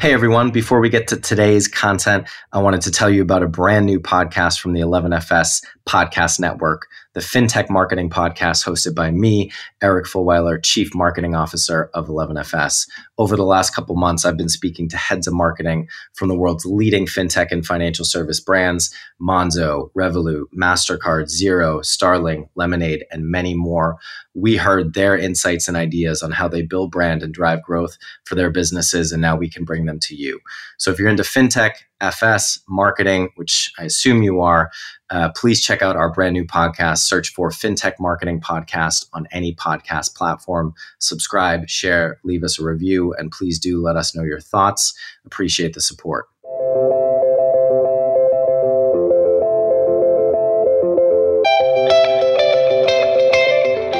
Hey everyone, before we get to today's content, I wanted to tell you about a brand new podcast from the 11FS Podcast Network, the FinTech Marketing Podcast hosted by me, Eric Fulweiler, Chief Marketing Officer of 11FS. Over the last couple months, I've been speaking to heads of marketing from the world's leading FinTech and financial service brands, Monzo, Revolut, Mastercard, Xero, Starling, Lemonade, and many more. We heard their insights and ideas on how they build brand and drive growth for their businesses, and now we can bring them to you. So if you're into FinTech, FS, marketing, which I assume you are, please check out our brand new podcast. Search for FinTech Marketing Podcast on any podcast platform. Subscribe, share, leave us a review, and please do let us know your thoughts. Appreciate the support.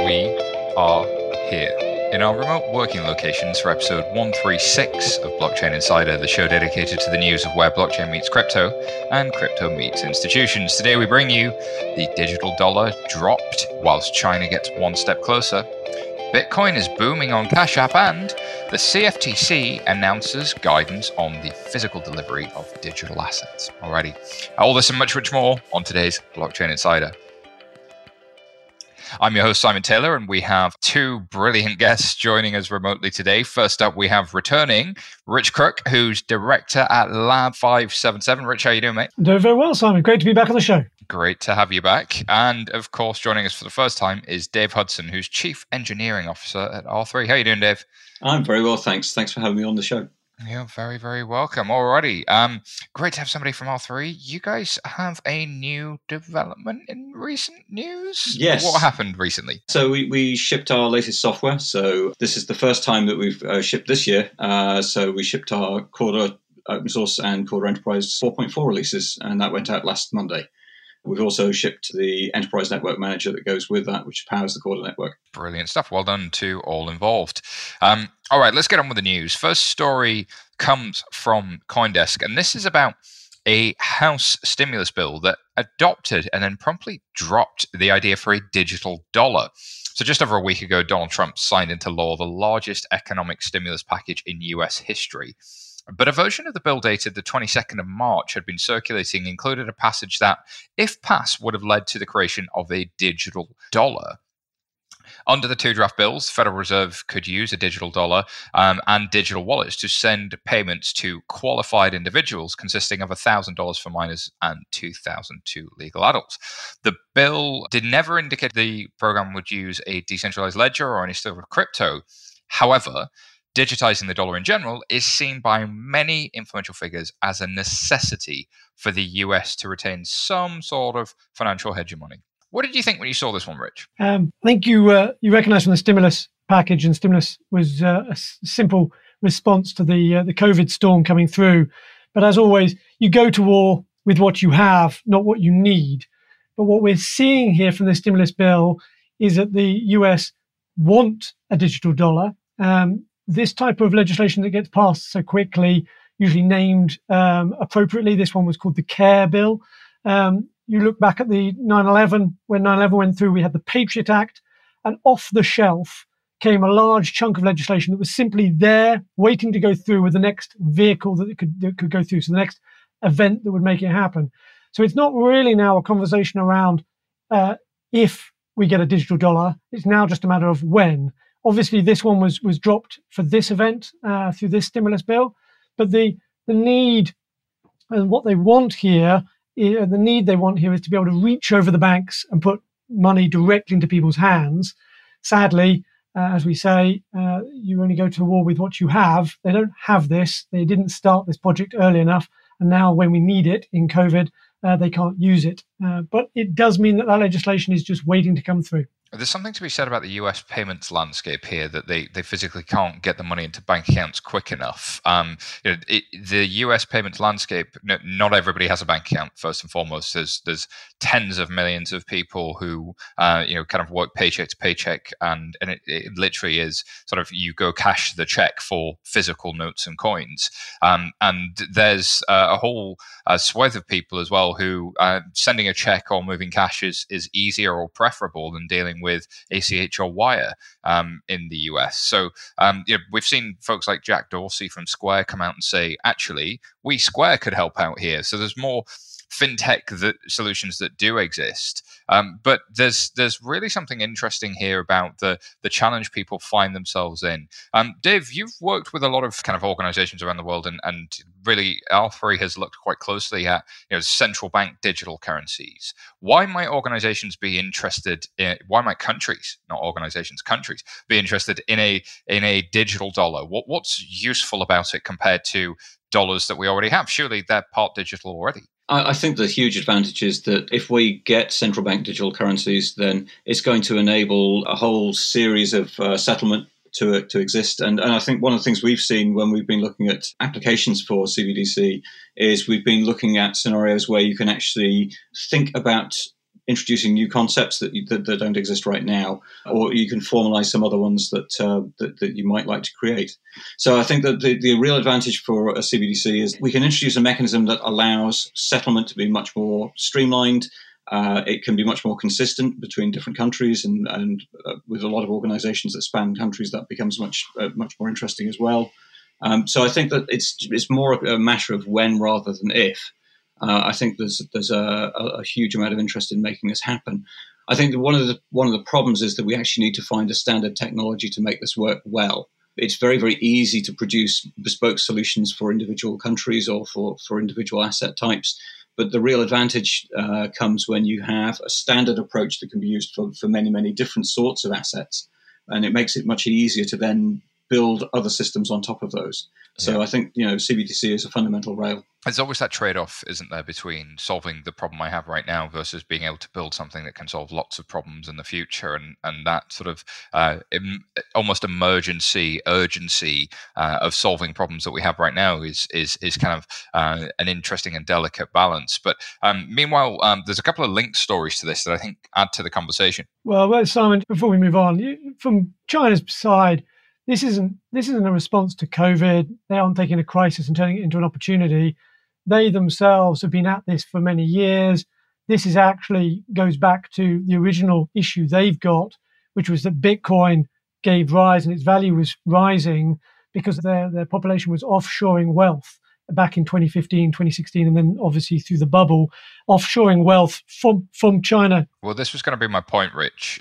We are here in our remote working locations for episode 136 of Blockchain Insider, the show dedicated to the news of where blockchain meets crypto and crypto meets institutions. Today we bring you the digital dollar dropped whilst China gets one step closer, Bitcoin is booming on Cash App, and the CFTC announces guidance on the physical delivery of digital assets. Alrighty, all this and much more on today's Blockchain Insider. I'm your host, Simon Taylor, and we have two brilliant guests joining us remotely today. First up, we have returning Rich Crook, who's director at Lab 577. Rich, how are you doing, mate? Doing very well, Simon. Great to be back on the show. Great to have you back. And, of course, joining us for the first time is Dave Hudson, who's Chief Engineering Officer at R3. How are you doing, Dave? I'm very well, thanks. Thanks for having me on the show. You're very, very welcome. Alrighty. Great to have somebody from R3. You guys have a new development in recent news? Yes. What happened recently? So we shipped our latest software. So this is the first time that we've shipped this year. So we shipped our Corda Open Source and Corda Enterprise 4.4 releases, and that went out last Monday. We've also shipped the Enterprise Network Manager that goes with that, which powers the Corda Network. Brilliant stuff. Well done to all involved. All right, let's get on with the news. First story comes from Coindesk, and this is about a House stimulus bill that adopted and then promptly dropped the idea for a digital dollar. So just over a week ago, Donald Trump signed into law the largest economic stimulus package in US history. But a version of the bill dated the 22nd of March had been circulating, included a passage that, if passed, would have led to the creation of a digital dollar. Under the two draft bills, the Federal Reserve could use a digital dollar and digital wallets to send payments to qualified individuals, consisting of $1,000 for minors and $2,000 to legal adults. The bill did never indicate the program would use a decentralized ledger or any sort of crypto. However, digitizing the dollar in general is seen by many influential figures as a necessity for the US to retain some sort of financial hegemony. What did you think when you saw this one, Rich? I think you recognised from the stimulus package, and stimulus was a simple response to the COVID storm coming through. But as always, you go to war with what you have, not what you need. But what we're seeing here from the stimulus bill is that the US want a digital dollar. This type of legislation that gets passed so quickly, usually named appropriately, this one was called the CARE Bill. You look back at the 9/11, when 9/11 went through, we had the Patriot Act, and off the shelf came a large chunk of legislation that was simply there waiting to go through with the next vehicle that it could go through, so the next event that would make it happen. So it's not really now a conversation around if we get a digital dollar, it's now just a matter of when. Obviously, this one was dropped for this event through this stimulus bill, but the need and what they want here, the need they want here is to be able to reach over the banks and put money directly into people's hands. Sadly, as we say, you only go to war with what you have. They don't have this. They didn't start this project early enough, and now when we need it in COVID, they can't use it. But it does mean that legislation is just waiting to come through. There's something to be said about the US payments landscape here, that they physically can't get the money into bank accounts quick enough. The US payments landscape, not everybody has a bank account, first and foremost. There's tens of millions of people who kind of work paycheck to paycheck, and it literally is sort of you go cash the check for physical notes and coins. And there's a whole swath of people as well who sending a check or moving cash is easier or preferable than dealing transaction with ACH or Wire in the US. So you know, we've seen folks like Jack Dorsey from Square come out and say, actually, we Square could help out here. So there's more fintech solutions that do exist, but there's really something interesting here about the challenge people find themselves in. Dave, you've worked with a lot of kind of organizations around the world, and really R3 has looked quite closely at, you know, central bank digital currencies. Why might organizations be interested in, why might countries, not organizations, countries be interested in a digital dollar? What's useful about it compared to dollars that we already have? Surely they're part digital already. I think the huge advantage is that if we get central bank digital currencies, then it's going to enable a whole series of settlement to exist. And I think one of the things we've seen when we've been looking at applications for CBDC is we've been looking at scenarios where you can actually think about introducing new concepts that don't exist right now, or you can formalize some other ones that you might like to create. So I think that the real advantage for a CBDC is we can introduce a mechanism that allows settlement to be much more streamlined. It can be much more consistent between different countries, and with a lot of organizations that span countries, that becomes much more interesting as well. So I think that it's more a matter of when rather than if. I think there's a huge amount of interest in making this happen. I think that one of the problems is that we actually need to find a standard technology to make this work well. It's very, very easy to produce bespoke solutions for individual countries or for individual asset types. But the real advantage comes when you have a standard approach that can be used for many, many different sorts of assets. And it makes it much easier to then build other systems on top of those. So yeah. I think, you know, CBDC is a fundamental rail. There's always that trade-off, isn't there, between solving the problem I have right now versus being able to build something that can solve lots of problems in the future, and that sort of almost urgency of solving problems that we have right now is kind of an interesting and delicate balance. But meanwhile, there's a couple of linked stories to this that I think add to the conversation. Well, Simon, before we move on, from China's side, This isn't a response to COVID. They aren't taking a crisis and turning it into an opportunity. They themselves have been at this for many years. This is actually goes back to the original issue they've got, which was that Bitcoin gave rise and its value was rising because their population was offshoring wealth back in 2015, 2016, and then obviously through the bubble, offshoring wealth from China. Well, this was going to be my point, Rich,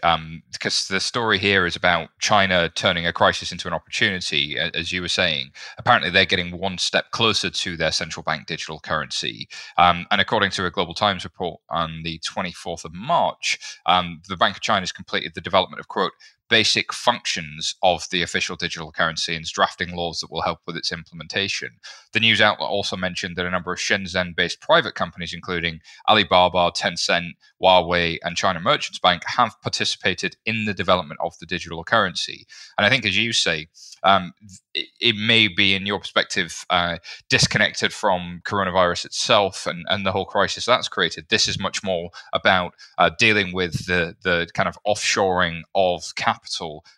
because the story here is about China turning a crisis into an opportunity, as you were saying. Apparently, they're getting one step closer to their central bank digital currency. And according to a Global Times report on the 24th of March, the Bank of China has completed the development of, quote, basic functions of the official digital currency and is drafting laws that will help with its implementation. The news outlet also mentioned that a number of Shenzhen-based private companies, including Alibaba, Tencent, Huawei, and China Merchants Bank, have participated in the development of the digital currency. And I think, as you say, it may be, in your perspective, disconnected from coronavirus itself and the whole crisis that's created. This is much more about dealing with the kind of offshoring of capital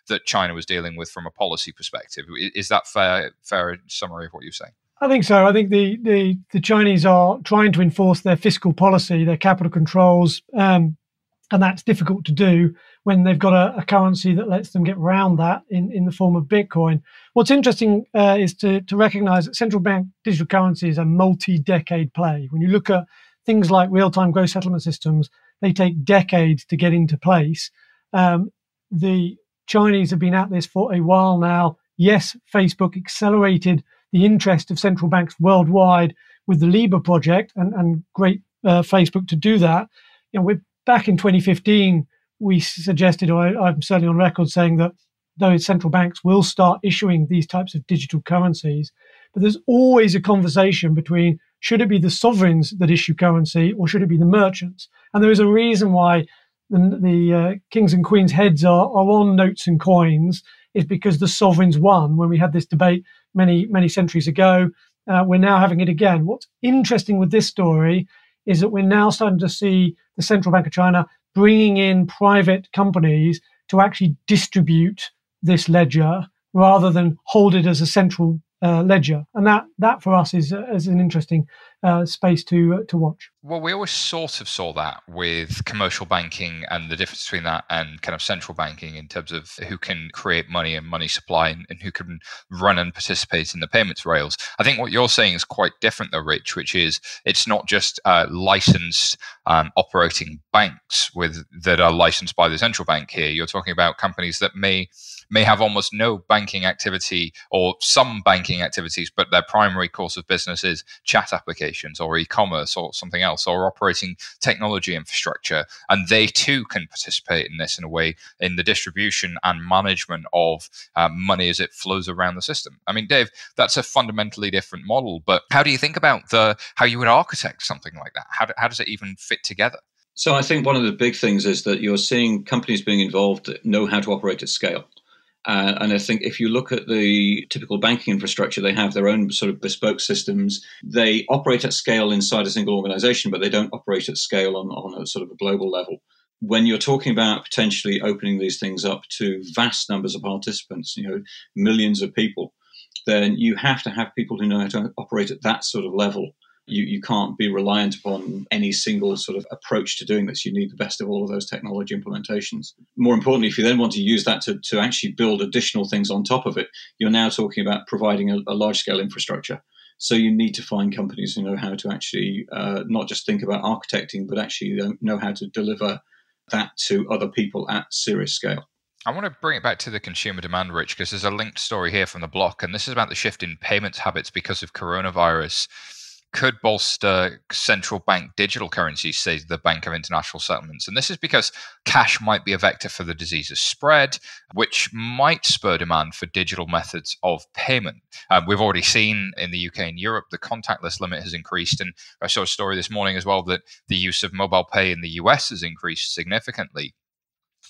that China was dealing with from a policy perspective. Is that fair summary of what you're saying? I think so. I think the Chinese are trying to enforce their fiscal policy, their capital controls, and that's difficult to do when they've got a currency that lets them get around that in the form of Bitcoin. What's interesting is to recognize that central bank digital currency is a multi-decade play. When you look at things like real-time gross settlement systems, they take decades to get into place. The Chinese have been at this for a while now. Yes, Facebook accelerated the interest of central banks worldwide with the Libra project, and great Facebook to do that. You know, we're back in 2015, we suggested, or I'm certainly on record saying that those central banks will start issuing these types of digital currencies. But there's always a conversation between should it be the sovereigns that issue currency or should it be the merchants? And there is a reason why the kings and queens' heads are on notes and coins, is because the sovereigns won when we had this debate many centuries ago. We're now having it again. What's interesting with this story is that we're now starting to see the Central Bank of China bringing in private companies to actually distribute this ledger rather than hold it as a central ledger. And that for us is an interesting space to watch. Well, we always sort of saw that with commercial banking and the difference between that and kind of central banking in terms of who can create money and money supply and who can run and participate in the payments rails. I think what you're saying is quite different though, Rich, which is it's not just licensed operating banks with that are licensed by the central bank here. You're talking about companies that may have almost no banking activity or some banking activities, but their primary course of business is chat applications or e-commerce or something else or operating technology infrastructure. And they too can participate in this in a way in the distribution and management of money as it flows around the system. I mean, Dave, that's a fundamentally different model, but how do you think about how you would architect something like that? How does it even fit together? So I think one of the big things is that you're seeing companies being involved that know how to operate at scale. And I think if you look at the typical banking infrastructure, they have their own sort of bespoke systems. They operate at scale inside a single organization, but they don't operate at scale on a sort of a global level. When you're talking about potentially opening these things up to vast numbers of participants, you know, millions of people, then you have to have people who know how to operate at that sort of level. You can't be reliant upon any single sort of approach to doing this. You need the best of all of those technology implementations. More importantly, if you then want to use that to actually build additional things on top of it, you're now talking about providing a large-scale infrastructure. So you need to find companies who know how to actually not just think about architecting, but actually know how to deliver that to other people at serious scale. I want to bring it back to the consumer demand, Rich, because there's a linked story here from The Block, and this is about the shift in payments habits because of coronavirus. Could bolster central bank digital currencies, say the Bank of International Settlements. And this is because cash might be a vector for the disease's spread, which might spur demand for digital methods of payment. We've already seen in the UK and Europe, the contactless limit has increased. And I saw a story this morning as well that the use of mobile pay in the US has increased significantly.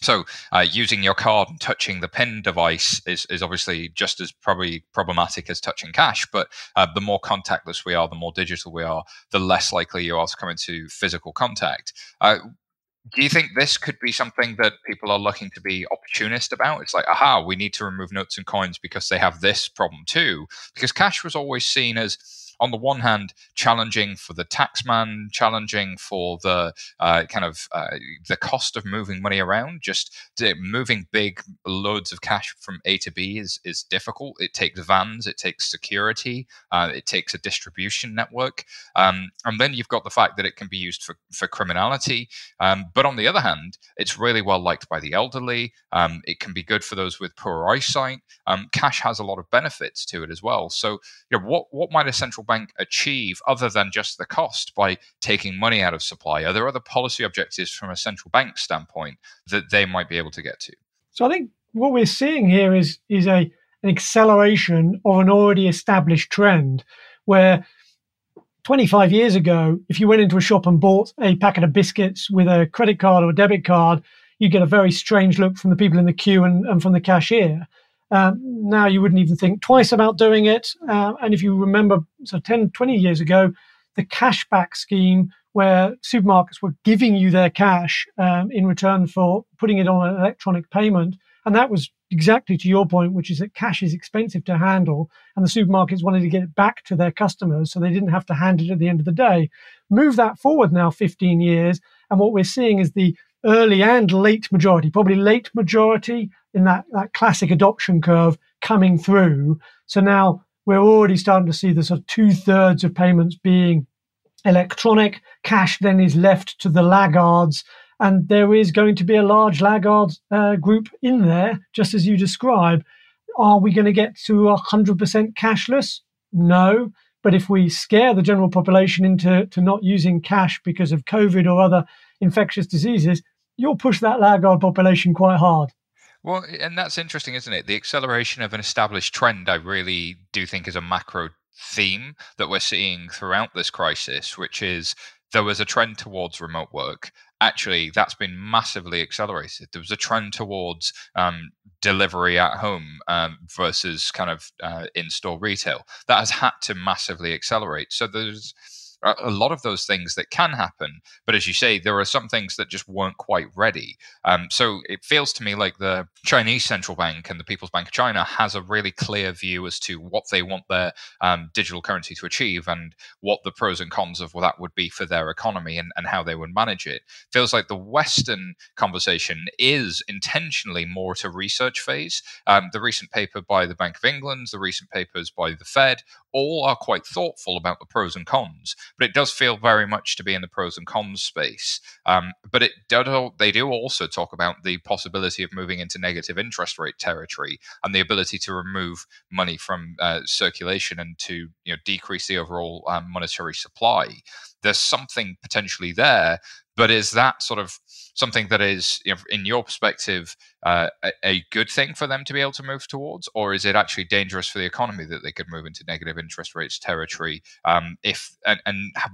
So using your card and touching the PIN device is obviously just as probably problematic as touching cash. But the more contactless we are, the more digital we are, the less likely you are to come into physical contact. Do you think this could be something that people are looking to be opportunist about? It's like, aha, we need to remove notes and coins because they have this problem too. Because cash was always seen as, on the one hand, challenging for the taxman, challenging for the the cost of moving money around. Just moving big loads of cash from A to B is difficult. It takes vans, it takes security, it takes a distribution network. And then you've got the fact that it can be used for criminality. But on the other hand, it's really well liked by the elderly. It can be good for those with poor eyesight. Cash has a lot of benefits to it as well. So you know, what might a central bank achieve other than just the cost by taking money out of supply? Are there other policy objectives from a central bank standpoint that they might be able to get to? So I think what we're seeing here is an acceleration of an already established trend where 25 years ago, if you went into a shop and bought a packet of biscuits with a credit card or a debit card, you'd get a very strange look from the people in the queue and from the cashier. Now you wouldn't even think twice about doing it. And if you remember, so 10, 20 years ago, the cashback scheme where supermarkets were giving you their cash in return for putting it on an electronic payment. And that was exactly to your point, which is that cash is expensive to handle. And the supermarkets wanted to get it back to their customers so they didn't have to hand it at the end of the day. Move that forward now 15 years. And what we're seeing is the early and late majority, probably late majority, in that classic adoption curve coming through. So now we're already starting to see the sort of 2/3 of payments being electronic. Cash then is left to the laggards. And there is going to be a large laggard group in there, just as you describe. Are we going to get to 100% cashless? No. But if we scare the general population into not using cash because of COVID or other infectious diseases, you'll push that laggard population quite hard. Well, and that's interesting, isn't it? The acceleration of an established trend, I really do think is a macro theme that we're seeing throughout this crisis, which is there was a trend towards remote work. Actually, that's been massively accelerated. There was a trend towards delivery at home versus kind of in-store retail. That has had to massively accelerate. So there's a lot of those things that can happen. But as you say, there are some things that just weren't quite ready. So it feels to me like the Chinese central bank and the People's Bank of China has a really clear view as to what they want their digital currency to achieve and what the pros and cons of that would be for their economy and how they would manage it. Feels like the Western conversation is intentionally more to research phase. The recent paper by the Bank of England, the recent papers by the Fed, all are quite thoughtful about the pros and cons, but it does feel very much to be in the pros and cons space. But they do also talk about the possibility of moving into negative interest rate territory and the ability to remove money from circulation and to decrease the overall monetary supply. There's something potentially there, but is that sort of something that is, in your perspective, a good thing for them to be able to move towards? Or is it actually dangerous for the economy that they could move into negative interest rates territory? And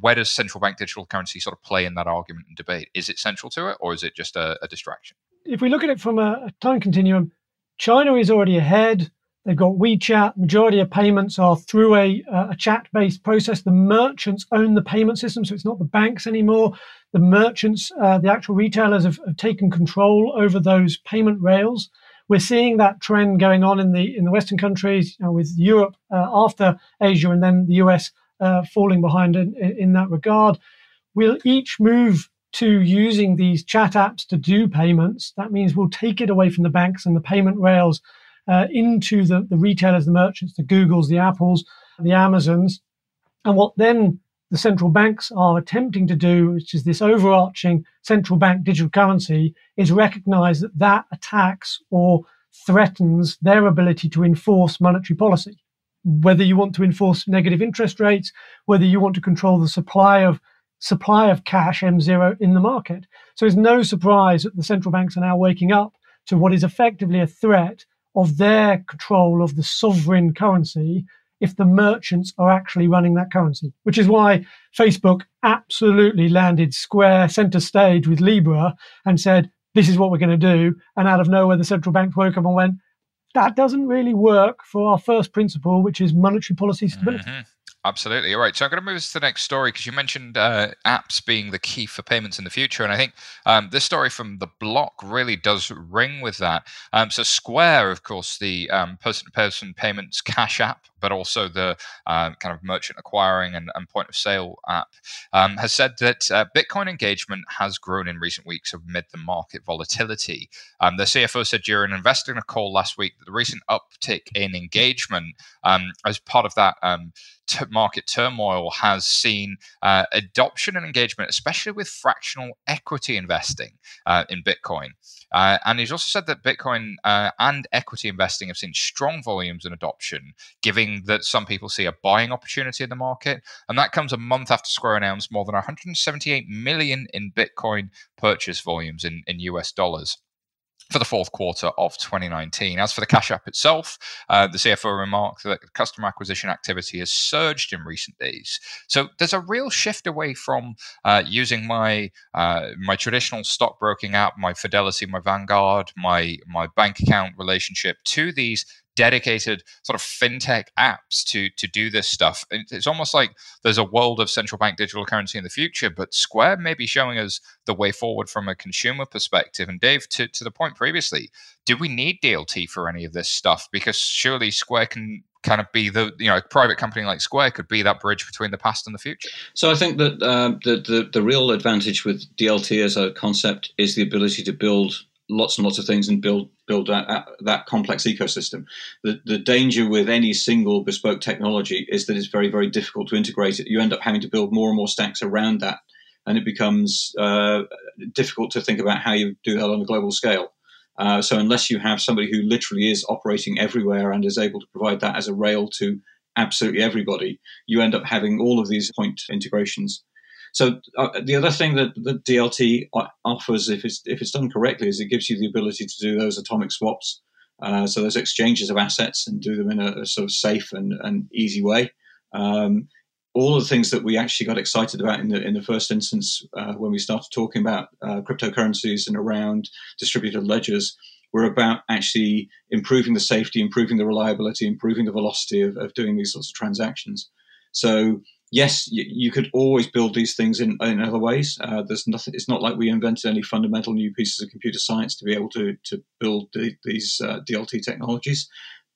where does central bank digital currency sort of play in that argument and debate? Is it central to it, or is it just a distraction? If we look at it from a time continuum, China is already ahead. They've got WeChat. Majority of payments are through a chat-based process. The merchants own the payment system, so it's not the banks anymore. The merchants, the actual retailers have taken control over those payment rails. We're seeing that trend going on in the Western countries, with Europe after Asia, and then the US falling behind in that regard. We'll each move to using these chat apps to do payments. That means we'll take it away from the banks and the payment rails into the retailers, the merchants, the Googles, the Apples, the Amazons. And what then the central banks are attempting to do, which is this overarching central bank digital currency, is recognize that that attacks or threatens their ability to enforce monetary policy. Whether you want to enforce negative interest rates, whether you want to control the supply of cash, M0, in the market. So it's no surprise that the central banks are now waking up to what is effectively a threat of their control of the sovereign currency if the merchants are actually running that currency, which is why Facebook absolutely landed Square center stage with Libra and said, this is what we're going to do. And out of nowhere, the central bank woke up and went, that doesn't really work for our first principle, which is monetary policy stability. Mm-hmm. Absolutely. All right. So I'm going to move us to the next story because you mentioned apps being the key for payments in the future. And I think this story from The Block really does ring with that. So Square, of course, the person-to-person payments Cash App, but also the kind of merchant acquiring and point-of-sale app, has said that Bitcoin engagement has grown in recent weeks amid the market volatility. The CFO said during an investor call last week that the recent uptick in engagement as part of that market turmoil has seen adoption and engagement, especially with fractional equity investing in Bitcoin. And he's also said that Bitcoin and equity investing have seen strong volumes in adoption, giving that some people see a buying opportunity in the market. And that comes a month after Square announced more than 178 million in Bitcoin purchase volumes in US dollars for the fourth quarter of 2019. As for the Cash App itself, the CFO remarked that customer acquisition activity has surged in recent days. So there's a real shift away from using my traditional stockbroking app, my Fidelity, my Vanguard, my bank account relationship to these dedicated sort of fintech apps to do this stuff. It's almost like there's a world of central bank digital currency in the future, but Square may be showing us the way forward from a consumer perspective. And Dave, to the point previously, do we need DLT for any of this stuff? Because surely Square can kind of be a private company like Square could be that bridge between the past and the future. So I think that the real advantage with DLT as a concept is the ability to build lots and lots of things and build out that complex ecosystem. The danger with any single bespoke technology is that it's very, very difficult to integrate it. You end up having to build more and more stacks around that, and it becomes difficult to think about how you do that on a global scale. So unless you have somebody who literally is operating everywhere and is able to provide that as a rail to absolutely everybody, you end up having all of these point integrations. So the other thing that the DLT offers, if it's done correctly, is it gives you the ability to do those atomic swaps. So those exchanges of assets, and do them in a sort of safe and easy way. All of the things that we actually got excited about in the first instance when we started talking about cryptocurrencies and around distributed ledgers were about actually improving the safety, improving the reliability, improving the velocity of doing these sorts of transactions. So yes, you could always build these things in other ways. There's nothing. It's not like we invented any fundamental new pieces of computer science to be able to build these DLT technologies.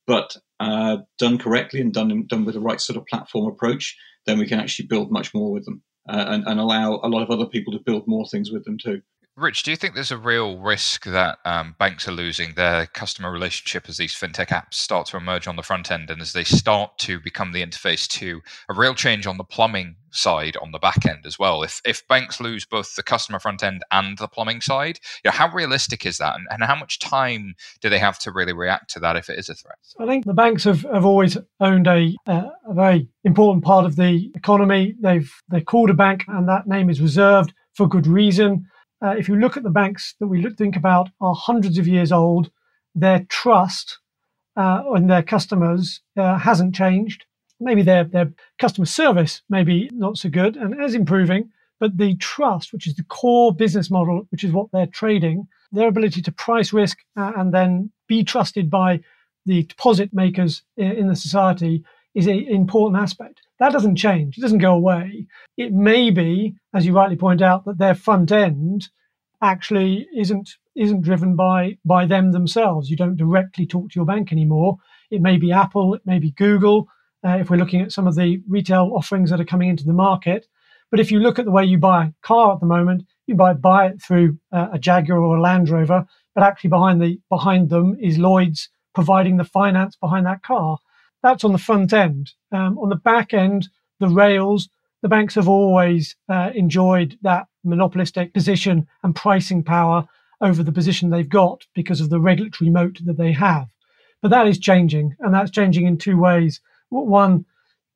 But done correctly and done with the right sort of platform approach, then we can actually build much more with them and allow a lot of other people to build more things with them too. Rich, do you think there's a real risk that banks are losing their customer relationship as these fintech apps start to emerge on the front end and as they start to become the interface to a real change on the plumbing side on the back end as well? If banks lose both the customer front end and the plumbing side, you know, how realistic is that? And how much time do they have to really react to that if it is a threat? I think the banks have always owned a very important part of the economy. They're called a bank and that name is reserved for good reason. If you look at the banks that we think about are hundreds of years old, their trust on their customers hasn't changed. Maybe their customer service maybe not so good and is improving, but the trust, which is the core business model, which is what they're trading, their ability to price risk and then be trusted by the deposit makers in the society is an important aspect. That doesn't change. It doesn't go away. It may be, as you rightly point out, that their front end actually isn't driven by them themselves. You don't directly talk to your bank anymore. It may be Apple. It may be Google, if we're looking at some of the retail offerings that are coming into the market. But if you look at the way you buy a car at the moment, you buy it through a Jaguar or a Land Rover, but actually behind them is Lloyds providing the finance behind that car. That's on the front end. On the back end, the rails, the banks have always enjoyed that monopolistic position and pricing power over the position they've got because of the regulatory moat that they have. But that is changing, and that's changing in two ways. One,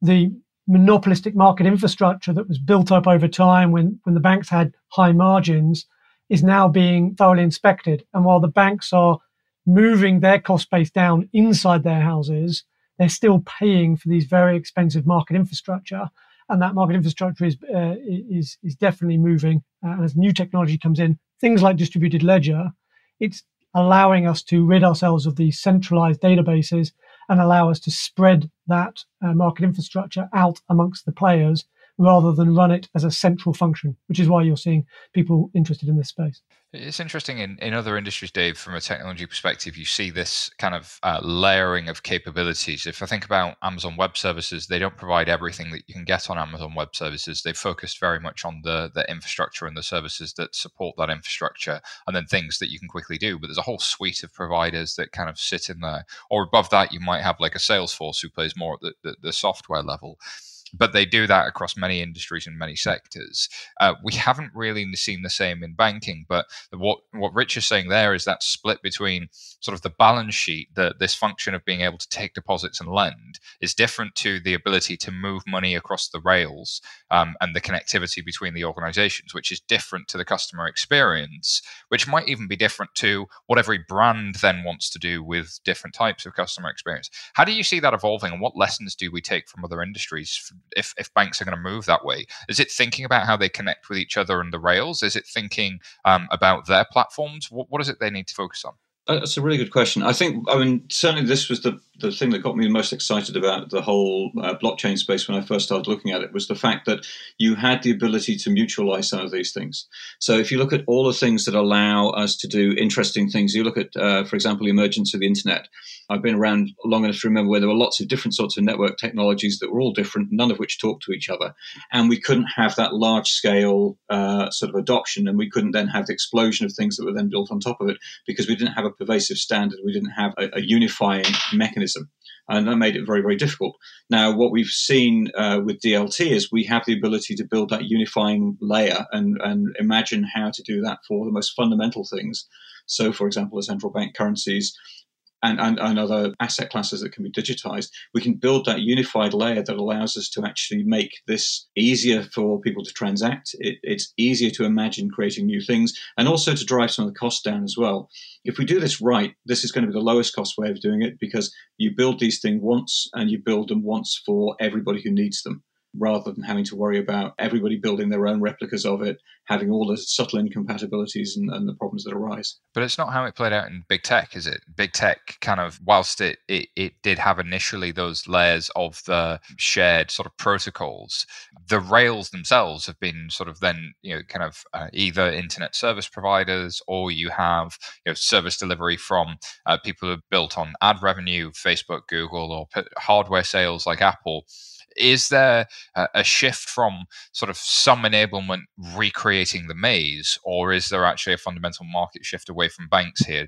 the monopolistic market infrastructure that was built up over time when the banks had high margins is now being thoroughly inspected. And while the banks are moving their cost base down inside their houses, they're still paying for these very expensive market infrastructure, and that market infrastructure is definitely moving. And as new technology comes in, things like distributed ledger, it's allowing us to rid ourselves of these centralized databases and allow us to spread that market infrastructure out amongst the players, rather than run it as a central function, which is why you're seeing people interested in this space. It's interesting in other industries, Dave, from a technology perspective, you see this kind of layering of capabilities. If I think about Amazon Web Services, they don't provide everything that you can get on Amazon Web Services. They focused very much on the infrastructure and the services that support that infrastructure, and then things that you can quickly do. But there's a whole suite of providers that kind of sit in there. Or above that, you might have like a Salesforce who plays more at the software level. But they do that across many industries and many sectors. We haven't really seen the same in banking, but what Rich is saying there is that split between sort of the balance sheet, this function of being able to take deposits and lend, is different to the ability to move money across the rails and the connectivity between the organizations, which is different to the customer experience, which might even be different to what every brand then wants to do with different types of customer experience. How do you see that evolving, and what lessons do we take from other industries if banks are going to move that way? Is it thinking about how they connect with each other and the rails? Is it thinking about their platforms? What is it they need to focus on? That's a really good question. Certainly this was the thing that got me the most excited about the whole blockchain space when I first started looking at it, was the fact that you had the ability to mutualize some of these things. So if you look at all the things that allow us to do interesting things, you look at, for example, the emergence of the internet. I've been around long enough to remember where there were lots of different sorts of network technologies that were all different, none of which talked to each other. And we couldn't have that large-scale sort of adoption, and we couldn't then have the explosion of things that were then built on top of it, because we didn't have a pervasive standard. We didn't have a unifying mechanism, and that made it very, very difficult. Now, what we've seen with DLT is we have the ability to build that unifying layer and imagine how to do that for the most fundamental things. So, for example, the central bank currencies and other asset classes that can be digitized, we can build that unified layer that allows us to actually make this easier for people to transact. It's easier to imagine creating new things, and also to drive some of the costs down as well. If we do this right, this is going to be the lowest cost way of doing it, because you build these things once, and you build them once for everybody who needs them. rather than having to worry about everybody building their own replicas of it, having all the subtle incompatibilities and the problems that arise. But it's not how it played out in big tech, is it? Big tech kind of, whilst it did have initially those layers of the shared sort of protocols, the rails themselves have been sort of then, kind of either internet service providers, or you have service delivery from people who are built on ad revenue, Facebook, Google, or hardware sales like Apple. Is there a shift from sort of some enablement recreating the maze, or is there actually a fundamental market shift away from banks here?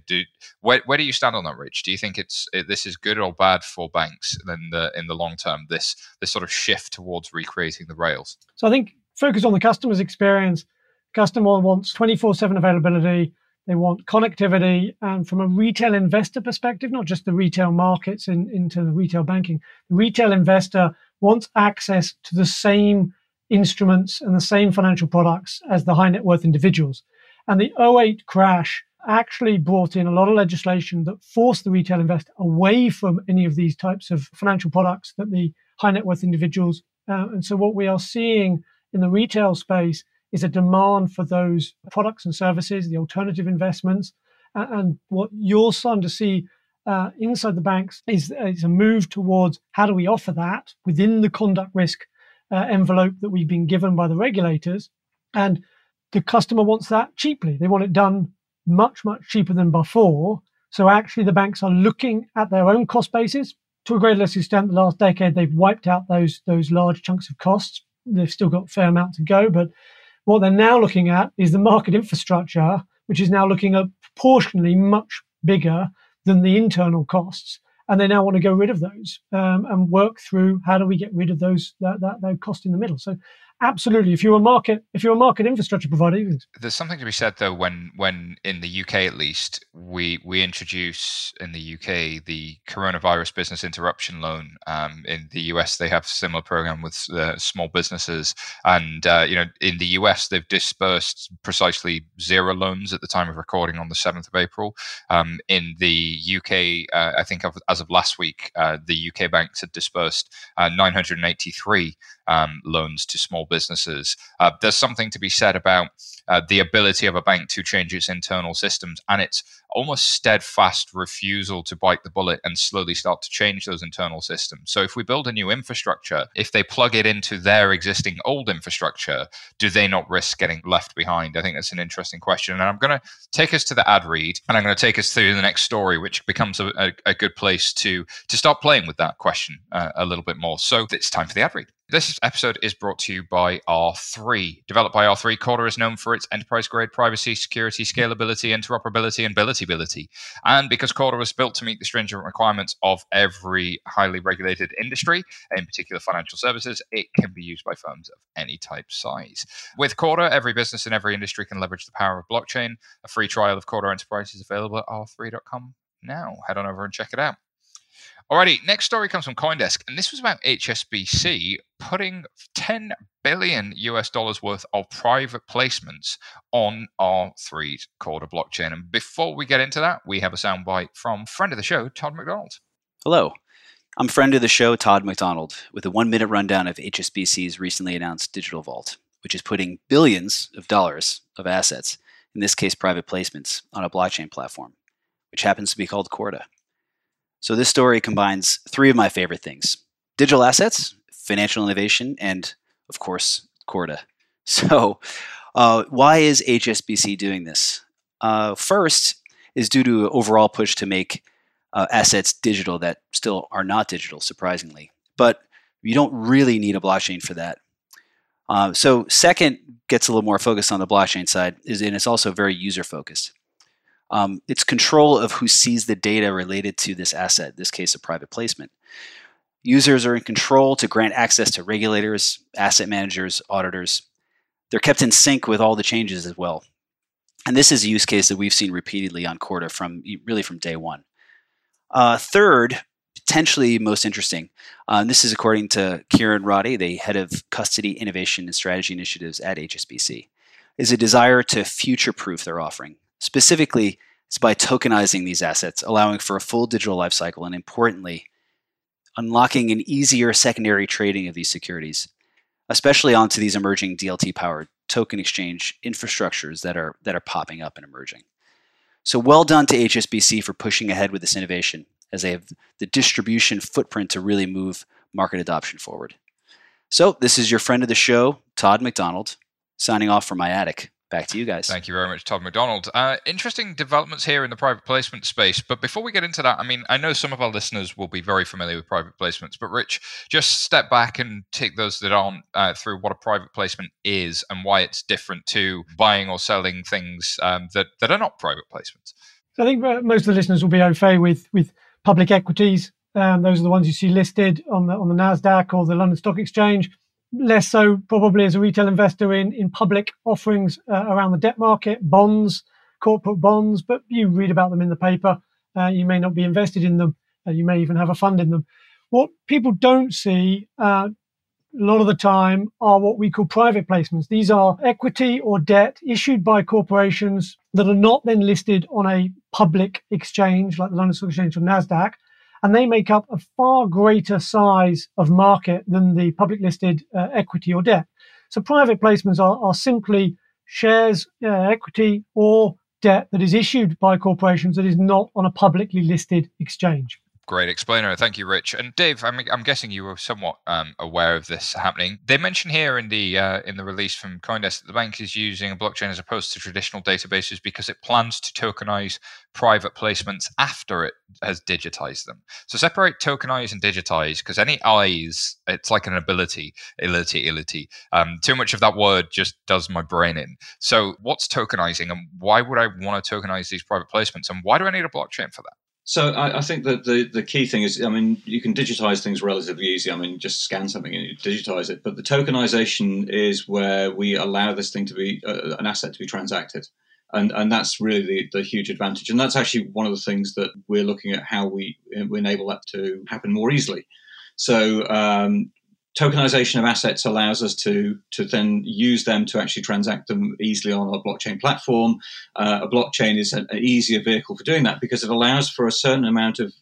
Where do you stand on that, Rich? Do you think this is good or bad for banks in the long term, this sort of shift towards recreating the rails? So I think focus on the customer's experience. Customer wants 24/7 availability. They want connectivity, and from a retail investor perspective, not just the retail markets into the retail banking, the retail investor wants access to the same instruments and the same financial products as the high net worth individuals. And the 2008 crash actually brought in a lot of legislation that forced the retail investor away from any of these types of financial products that the high net worth individuals. And so what we are seeing in the retail space is a demand for those products and services, the alternative investments. And what you're starting to see inside the banks is a move towards how do we offer that within the conduct risk envelope that we've been given by the regulators. And the customer wants that cheaply. They want it done much, much cheaper than before. So actually the banks are looking at their own cost bases. To a great extent, the last decade, they've wiped out those large chunks of costs. They've still got a fair amount to go, but what they're now looking at is the market infrastructure, which is now looking at proportionally much bigger than the internal costs. And they now want to go rid of those and work through how do we get rid of that cost in the middle. So absolutely, if you're a market infrastructure provider, there's something to be said though when in the UK at least we introduce in the UK the coronavirus business interruption loan. In the US they have a similar program with small businesses, and in the US they've dispersed precisely zero loans at the time of recording on the 7th of April. In the UK, I think as of last week, the UK banks had dispersed 983 loans to small businesses. There's something to be said about the ability of a bank to change its internal systems and its almost steadfast refusal to bite the bullet and slowly start to change those internal systems. So if we build a new infrastructure, if they plug it into their existing old infrastructure, do they not risk getting left behind? I think that's an interesting question. And I'm going to take us to the ad read, and I'm going to take us through the next story, which becomes a good place to start playing with that question a little bit more. So it's time for the ad read. This episode is brought to you by R3. Developed by R3, Corda is known for its enterprise-grade privacy, security, scalability, interoperability, and ability. And because Corda was built to meet the stringent requirements of every highly regulated industry, in particular financial services, it can be used by firms of any type, size. With Corda, every business in every industry can leverage the power of blockchain. A free trial of Corda Enterprise is available at r3.com now. Head on over and check it out. Alrighty, next story comes from Coindesk, and this was about HSBC putting $10 billion US worth of private placements on R3's Corda blockchain. And before we get into that, we have a soundbite from friend of the show, Todd McDonald. Hello, I'm friend of the show, Todd McDonald, with a 1-minute rundown of HSBC's recently announced Digital Vault, which is putting billions of dollars of assets, in this case private placements, on a blockchain platform, which happens to be called Corda. So this story combines three of my favorite things: digital assets, financial innovation, and, of course, Corda. So why is HSBC doing this? First is due to an overall push to make assets digital that still are not digital, surprisingly. But you don't really need a blockchain for that. So second, gets a little more focused on the blockchain side, and it's also very user-focused. It's control of who sees the data related to this asset, in this case a private placement. Users are in control to grant access to regulators, asset managers, auditors. They're kept in sync with all the changes as well. And this is a use case that we've seen repeatedly on Corda from day one. Third, potentially most interesting, this is according to Kiran Roddy, the head of Custody Innovation and Strategy Initiatives at HSBC, is a desire to future-proof their offering. Specifically, it's by tokenizing these assets, allowing for a full digital lifecycle, and importantly, unlocking an easier secondary trading of these securities especially onto these emerging DLT-powered token exchange infrastructures that are popping up and emerging. So well done to HSBC for pushing ahead with this innovation, as they have the distribution footprint to really move market adoption forward. So this is your friend of the show, Todd McDonald, signing off from my attic. Back to you guys. Thank you very much, Todd McDonald. Interesting developments here in the private placement space. But before we get into that, I mean, I know some of our listeners will be very familiar with private placements. But Rich, just step back and take those that aren't through what a private placement is and why it's different to buying or selling things that are not private placements. So I think most of the listeners will be au fait with public equities. Those are the ones you see listed on the Nasdaq or the London Stock Exchange. Less so probably as a retail investor in public offerings around the debt market, bonds, corporate bonds, but you read about them in the paper. You may not be invested in them. You may even have a fund in them. What people don't see a lot of the time are what we call private placements. These are equity or debt issued by corporations that are not then listed on a public exchange like the London Stock Exchange or Nasdaq. And they make up a far greater size of market than the public listed equity or debt. So private placements are simply shares, equity or debt that is issued by corporations that is not on a publicly listed exchange. Great explainer. Thank you, Rich. And Dave, I'm guessing you were somewhat aware of this happening. They mention here in the release from Coindesk that the bank is using a blockchain as opposed to traditional databases because it plans to tokenize private placements after it has digitized them. So separate tokenize and digitize, because any eyes, it's like an ability. Too much of that word just does my brain in. So what's tokenizing and why would I want to tokenize these private placements and why do I need a blockchain for that? So I think that the key thing is, I mean, you can digitize things relatively easy. I mean, just scan something and you digitize it. But the tokenization is where we allow this thing to be an asset to be transacted. And that's really the huge advantage. And that's actually one of the things that we're looking at how we enable that to happen more easily. So tokenization of assets allows us to then use them to actually transact them easily on our blockchain platform. A blockchain is an easier vehicle for doing that because it allows for a certain amount of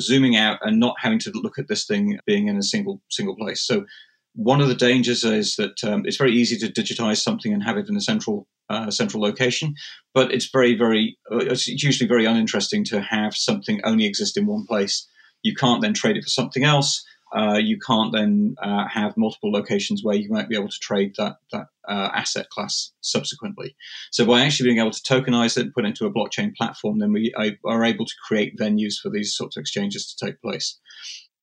zooming out and not having to look at this thing being in a single place. So one of the dangers is that it's very easy to digitize something and have it in a central location, but it's it's usually very uninteresting to have something only exist in one place. You can't then trade it for something else. You can't then have multiple locations where you might be able to trade that asset class subsequently. So by actually being able to tokenize it and put it into a blockchain platform, then we are able to create venues for these sorts of exchanges to take place.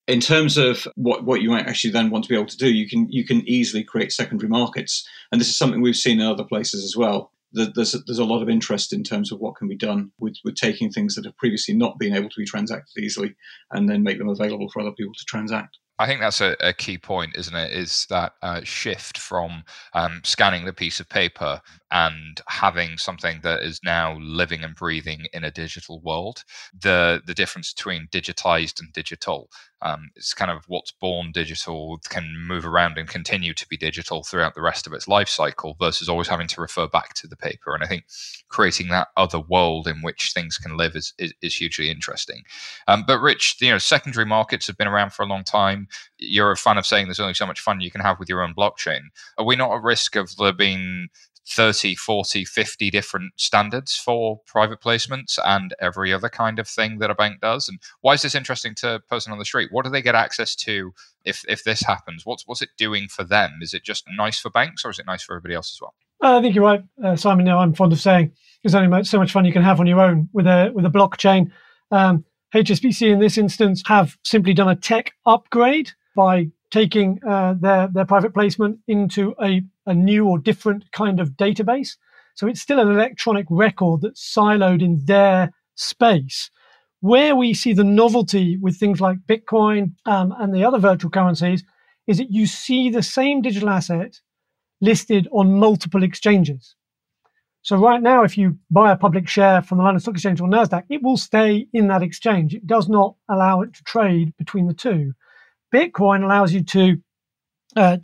In terms of what you might actually then want to be able to do, you can easily create secondary markets. And this is something we've seen in other places as well. There's a lot of interest in terms of what can be done with taking things that have previously not been able to be transacted easily and then make them available for other people to transact. I think that's a key point, isn't it? Is that shift from scanning the piece of paper and having something that is now living and breathing in a digital world. The difference between digitized and digital. It's kind of what's born digital can move around and continue to be digital throughout the rest of its life cycle versus always having to refer back to the paper. And I think creating that other world in which things can live is hugely interesting. But Rich, secondary markets have been around for a long time. You're a fan of saying there's only so much fun you can have with your own blockchain. Are we not at risk of there being 30, 40, 50 different standards for private placements and every other kind of thing that a bank does? And why is this interesting to a person on the street? What do they get access to if this happens? What's it doing for them? Is it just nice for banks or is it nice for everybody else as well? I think you're right, Simon. Now I'm fond of saying there's only so much fun you can have on your own with a blockchain. HSBC in this instance have simply done a tech upgrade by taking their private placement into a new or different kind of database. So it's still an electronic record that's siloed in their space. Where we see the novelty with things like Bitcoin and the other virtual currencies is that you see the same digital asset listed on multiple exchanges. So right now, if you buy a public share from the London Stock Exchange or Nasdaq, it will stay in that exchange. It does not allow it to trade between the two. Bitcoin allows you to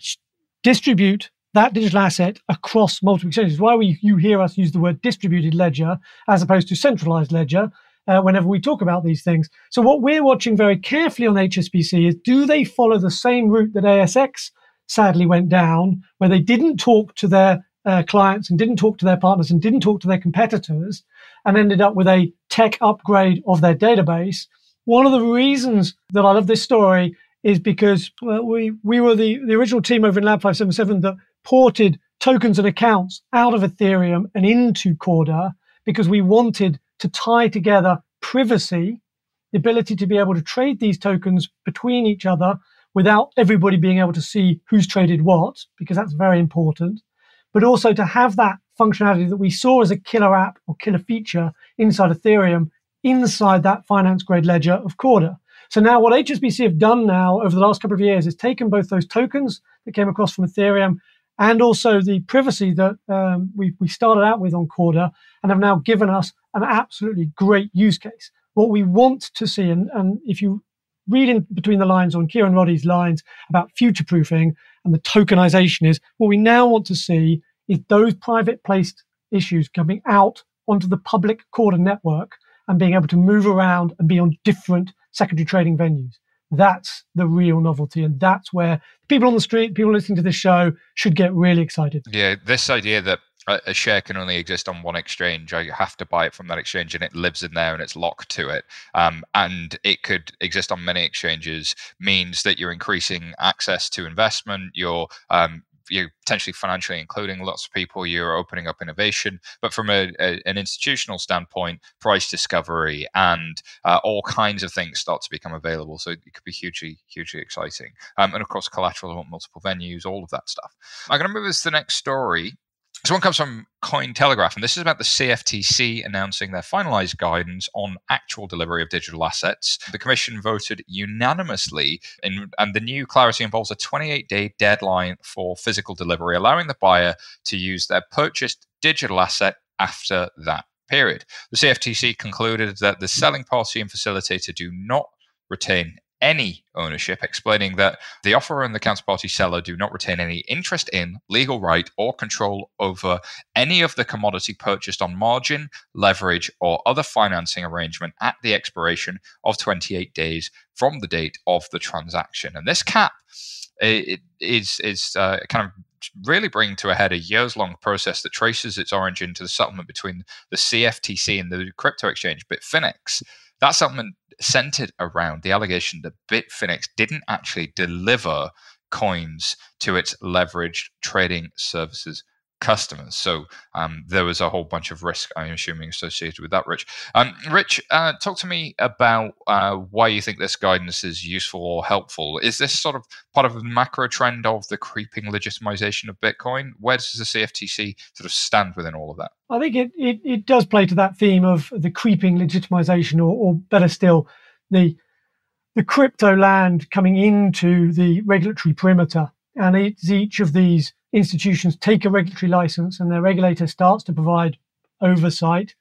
distribute that digital asset across multiple exchanges. Why you hear us use the word distributed ledger as opposed to centralized ledger whenever we talk about these things. So what we're watching very carefully on HSBC is, do they follow the same route that ASX sadly went down, where they didn't talk to their clients and didn't talk to their partners and didn't talk to their competitors, and ended up with a tech upgrade of their database. One of the reasons that I love this story is because we were the original team over in Lab 577 that ported tokens and accounts out of Ethereum and into Corda, because we wanted to tie together privacy, the ability to be able to trade these tokens between each other without everybody being able to see who's traded what, because that's very important, but also to have that functionality that we saw as a killer app or killer feature inside Ethereum, inside that finance grade ledger of Corda. So now what HSBC have done now over the last couple of years is taken both those tokens that came across from Ethereum and also the privacy that we started out with on Corda, and have now given us an absolutely great use case. What we want to see, and if you read in between the lines on Kieran Roddy's lines about future-proofing and the tokenization, is what we now want to see is those private placed issues coming out onto the public Corda network and being able to move around and be on different secondary trading venues. That's the real novelty, and that's where people on the street, people listening to this show, should get really excited. Yeah, this idea that a share can only exist on one exchange, I have to buy it from that exchange and it lives in there and it's locked to it, and it could exist on many exchanges, means that you're increasing access to investment, you're potentially financially including lots of people, you're opening up innovation. But from an institutional standpoint, price discovery and all kinds of things start to become available. So it could be hugely, hugely exciting. And of course, collateral on multiple venues, all of that stuff. I'm going to move us to the next story. This one comes from Cointelegraph, and this is about the CFTC announcing their finalized guidance on actual delivery of digital assets. The commission voted unanimously, and the new clarity involves a 28-day deadline for physical delivery, allowing the buyer to use their purchased digital asset after that period. The CFTC concluded that the selling party and facilitator do not retain any ownership, explaining that the offerer and the counterparty seller do not retain any interest in, legal right, or control over any of the commodity purchased on margin, leverage, or other financing arrangement at the expiration of 28 days from the date of the transaction. And this cap is kind of really bringing to a head a years-long process that traces its origin to the settlement between the CFTC and the crypto exchange Bitfinex. That settlement centered around the allegation that Bitfinex didn't actually deliver coins to its leveraged trading services customers. So there was a whole bunch of risk, I'm assuming, associated with that, Rich. Rich, talk to me about why you think this guidance is useful or helpful. Is this sort of part of a macro trend of the creeping legitimization of Bitcoin? Where does the CFTC sort of stand within all of that? I think it does play to that theme of the creeping legitimization, or better still, the crypto land coming into the regulatory perimeter. And it's each of these institutions take a regulatory license and their regulator starts to provide oversight.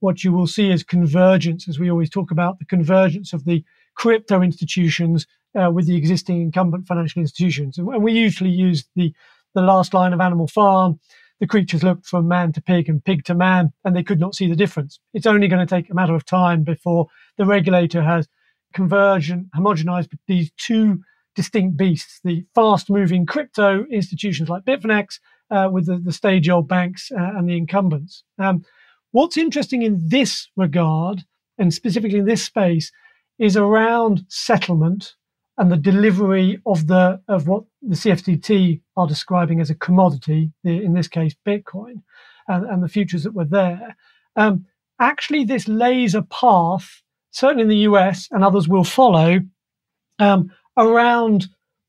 What you will see is convergence, as we always talk about, the convergence of the crypto institutions with the existing incumbent financial institutions. And we usually use the last line of Animal Farm: the creatures looked from man to pig and pig to man, and they could not see the difference. It's only going to take a matter of time before the regulator has converged and homogenized these two distinct beasts, the fast-moving crypto institutions like Bitfinex with the stage-old banks and the incumbents. What's interesting in this regard, and specifically in this space, is around settlement and the delivery of what the CFTC are describing as a commodity, in this case Bitcoin, and the futures that were there. Actually, this lays a path, certainly in the US, and others will follow, around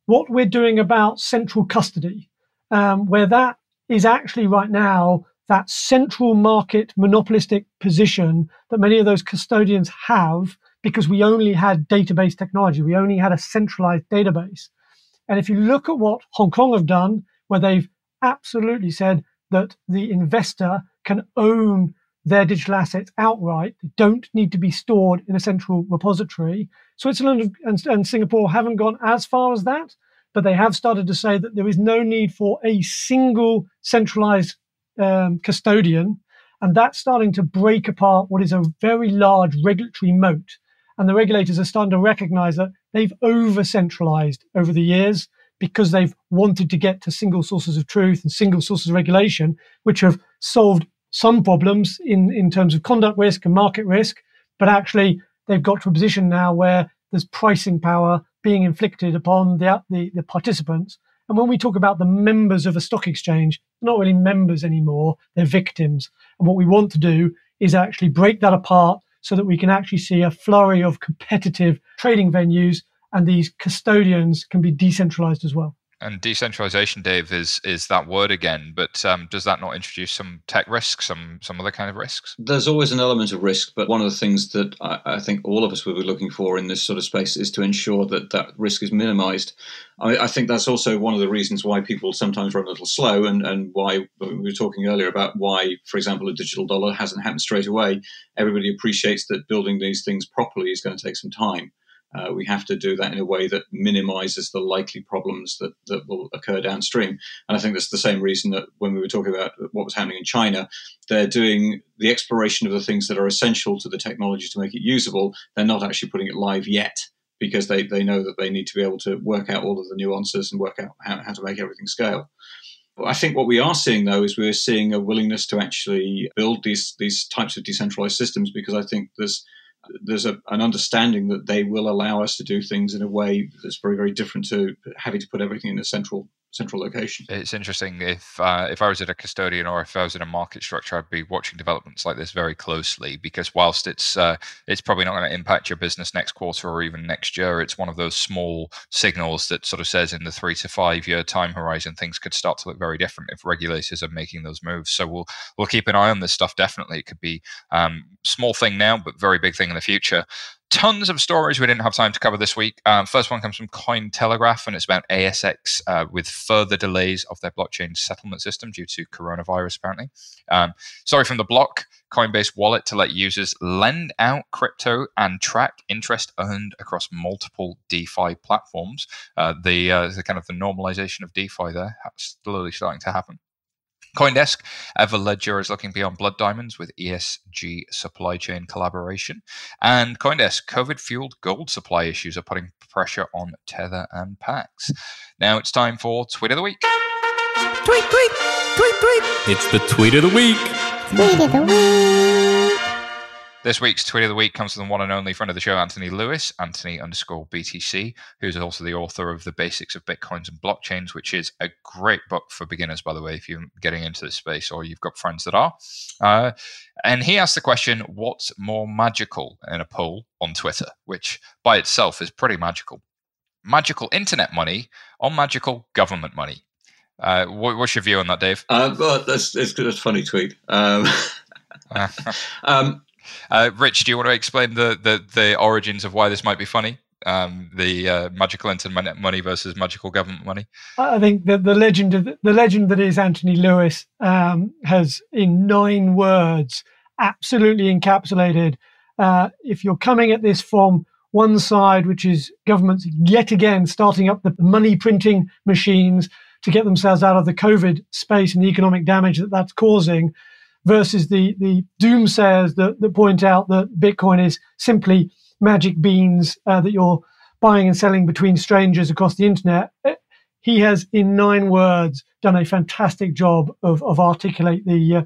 what we're doing about central custody, where that is actually right now that central market monopolistic position that many of those custodians have, because we only had database technology. We only had a centralized database. And if you look at what Hong Kong have done, where they've absolutely said that the investor can own their digital assets outright, they don't need to be stored in a central repository. Switzerland and Singapore haven't gone as far as that, but they have started to say that there is no need for a single centralized custodian, and that's starting to break apart what is a very large regulatory moat. And the regulators are starting to recognize that they've over-centralized over the years, because they've wanted to get to single sources of truth and single sources of regulation, which have solved some problems in terms of conduct risk and market risk. But actually, they've got to a position now where there's pricing power being inflicted upon the participants. And when we talk about the members of a stock exchange, they're not really members anymore, they're victims. And what we want to do is actually break that apart so that we can actually see a flurry of competitive trading venues, and these custodians can be decentralized as well. And decentralization, Dave, is that word again, but does that not introduce some tech risks, some other kind of risks? There's always an element of risk, but one of the things that I think all of us will be looking for in this sort of space is to ensure that that risk is minimized. I think that's also one of the reasons why people sometimes run a little slow, and why we were talking earlier about why, for example, a digital dollar hasn't happened straight away. Everybody appreciates that building these things properly is going to take some time. We have to do that in a way that minimises the likely problems that will occur downstream. And I think that's the same reason that when we were talking about what was happening in China, they're doing the exploration of the things that are essential to the technology to make it usable. They're not actually putting it live yet, because they know that they need to be able to work out all of the nuances and work out how to make everything scale. I think what we are seeing, though, is we're seeing a willingness to actually build these types of decentralised systems, because I think there's an understanding that they will allow us to do things in a way that's very, very different to having to put everything in a central location. It's interesting. If I was at a custodian, or if I was in a market structure, I'd be watching developments like this very closely, because whilst it's probably not going to impact your business next quarter or even next year, it's one of those small signals that sort of says in the 3 to 5 year time horizon, things could start to look very different if regulators are making those moves. So we'll keep an eye on this stuff. Definitely, it could be small thing now, but very big thing in the future. Tons of stories we didn't have time to cover this week. First one comes from Cointelegraph, and it's about ASX with further delays of their blockchain settlement system due to coronavirus, apparently. Sorry from the block. Coinbase wallet to let users lend out crypto and track interest earned across multiple DeFi platforms. The kind of the normalization of DeFi there slowly starting to happen. Coindesk, Everledger is looking beyond blood diamonds with ESG supply chain collaboration. And Coindesk, COVID-fueled gold supply issues are putting pressure on Tether and Pax. Now it's time for Tweet of the Week. Tweet, tweet, tweet, tweet. It's the Tweet of the Week. Tweet of the Week. This week's Tweet of the Week comes from the one and only friend of the show, Anthony Lewis, Anthony_BTC, who's also the author of The Basics of Bitcoins and Blockchains, which is a great book for beginners, by the way, if you're getting into this space or you've got friends that are. And he asked the question, what's more magical, in a poll on Twitter, which by itself is pretty magical. Magical internet money or magical government money? What's your view on that, Dave? Well, that's a funny tweet. Rich, do you want to explain the origins of why this might be funny? The magical internet money versus magical government money. I think that the legend that is Anthony Lewis has, in 9 words, absolutely encapsulated. If you're coming at this from one side, which is governments yet again starting up the money printing machines to get themselves out of the COVID space and the economic damage that's causing, versus the doomsayers that point out that Bitcoin is simply magic beans that you're buying and selling between strangers across the internet. He has, in 9 words, done a fantastic job of articulate the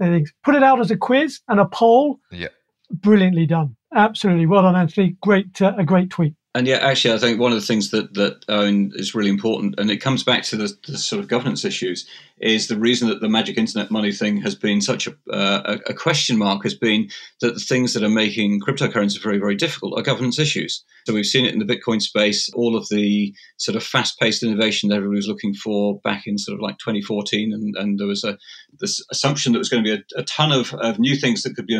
things. Put it out as a quiz and a poll. Yeah, brilliantly done. Absolutely, well done, Anthony. A great tweet. And yeah, actually, I think one of the things that is really important, and it comes back to the sort of governance issues, is the reason that the magic internet money thing has been such a question mark has been that the things that are making cryptocurrency very, very difficult are governance issues. So we've seen it in the Bitcoin space, all of the sort of fast-paced innovation that everybody was looking for back in sort of like 2014, and there was this assumption that was going to be a ton of new things that could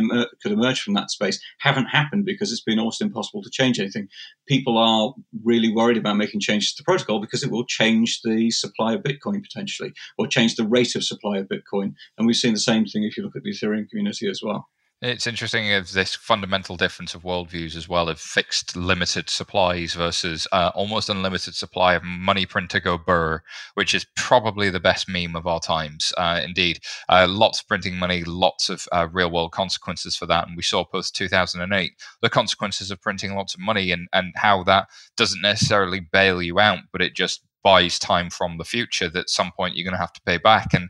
emerge from that space haven't happened because it's been almost impossible to change anything. People are really worried about making changes to the protocol because it will change the supply of Bitcoin potentially, or change the rate of supply of Bitcoin. And we've seen the same thing if you look at the Ethereum community as well. It's interesting of this fundamental difference of worldviews as well, of fixed limited supplies versus almost unlimited supply of money printer go burr, which is probably the best meme of our times. Indeed, lots of printing money, lots of real world consequences for that. And we saw post 2008, the consequences of printing lots of money and how that doesn't necessarily bail you out, but it just buys time from the future that at some point you're going to have to pay back. And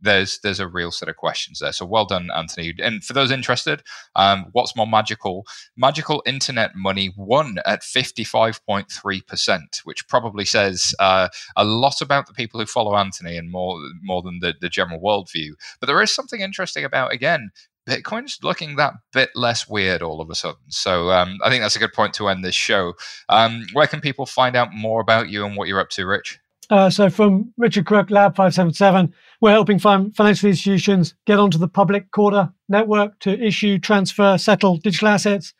there's a real set of questions there. So well done, Anthony. And for those interested, what's more magical? Magical Internet Money won at 55.3%, which probably says a lot about the people who follow Anthony and more than the general worldview. But there is something interesting about, again, Bitcoin's looking that bit less weird all of a sudden. So I think that's a good point to end this show. Where can people find out more about you and what you're up to, Rich? So from Richard Crook, Lab 577, we're helping financial institutions get onto the public Corda network to issue, transfer, settle digital assets.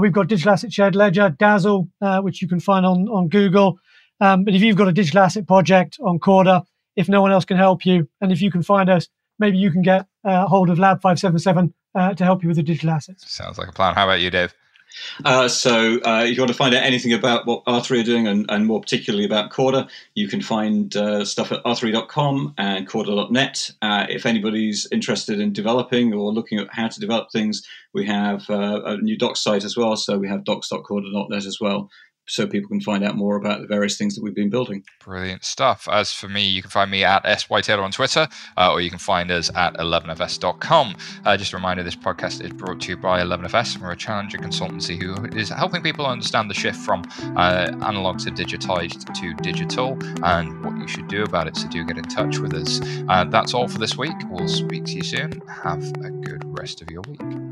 We've got Digital Asset Shared Ledger, Dazzle, which you can find on Google. But if you've got a digital asset project on Corda, if no one else can help you, and if you can find us, maybe you can get hold of Lab 577 to help you with the digital assets. Sounds like a plan. How about you, Dave? So if you want to find out anything about what R3 are doing and more particularly about Corda, you can find stuff at r3.com and corda.net. If anybody's interested in developing or looking at how to develop things, we have a new docs site as well. So we have docs.corda.net as well, so people can find out more about the various things that we've been building. Brilliant stuff. As for me, you can find me at SYTaylor on Twitter, or you can find us at 11fs.com. Just a reminder, this podcast is brought to you by 11fs, and we're a challenger consultancy who is helping people understand the shift from analog to digitized to digital and what you should do about it. So do get in touch with us. That's all for this week. We'll speak to you soon. Have a good rest of your week.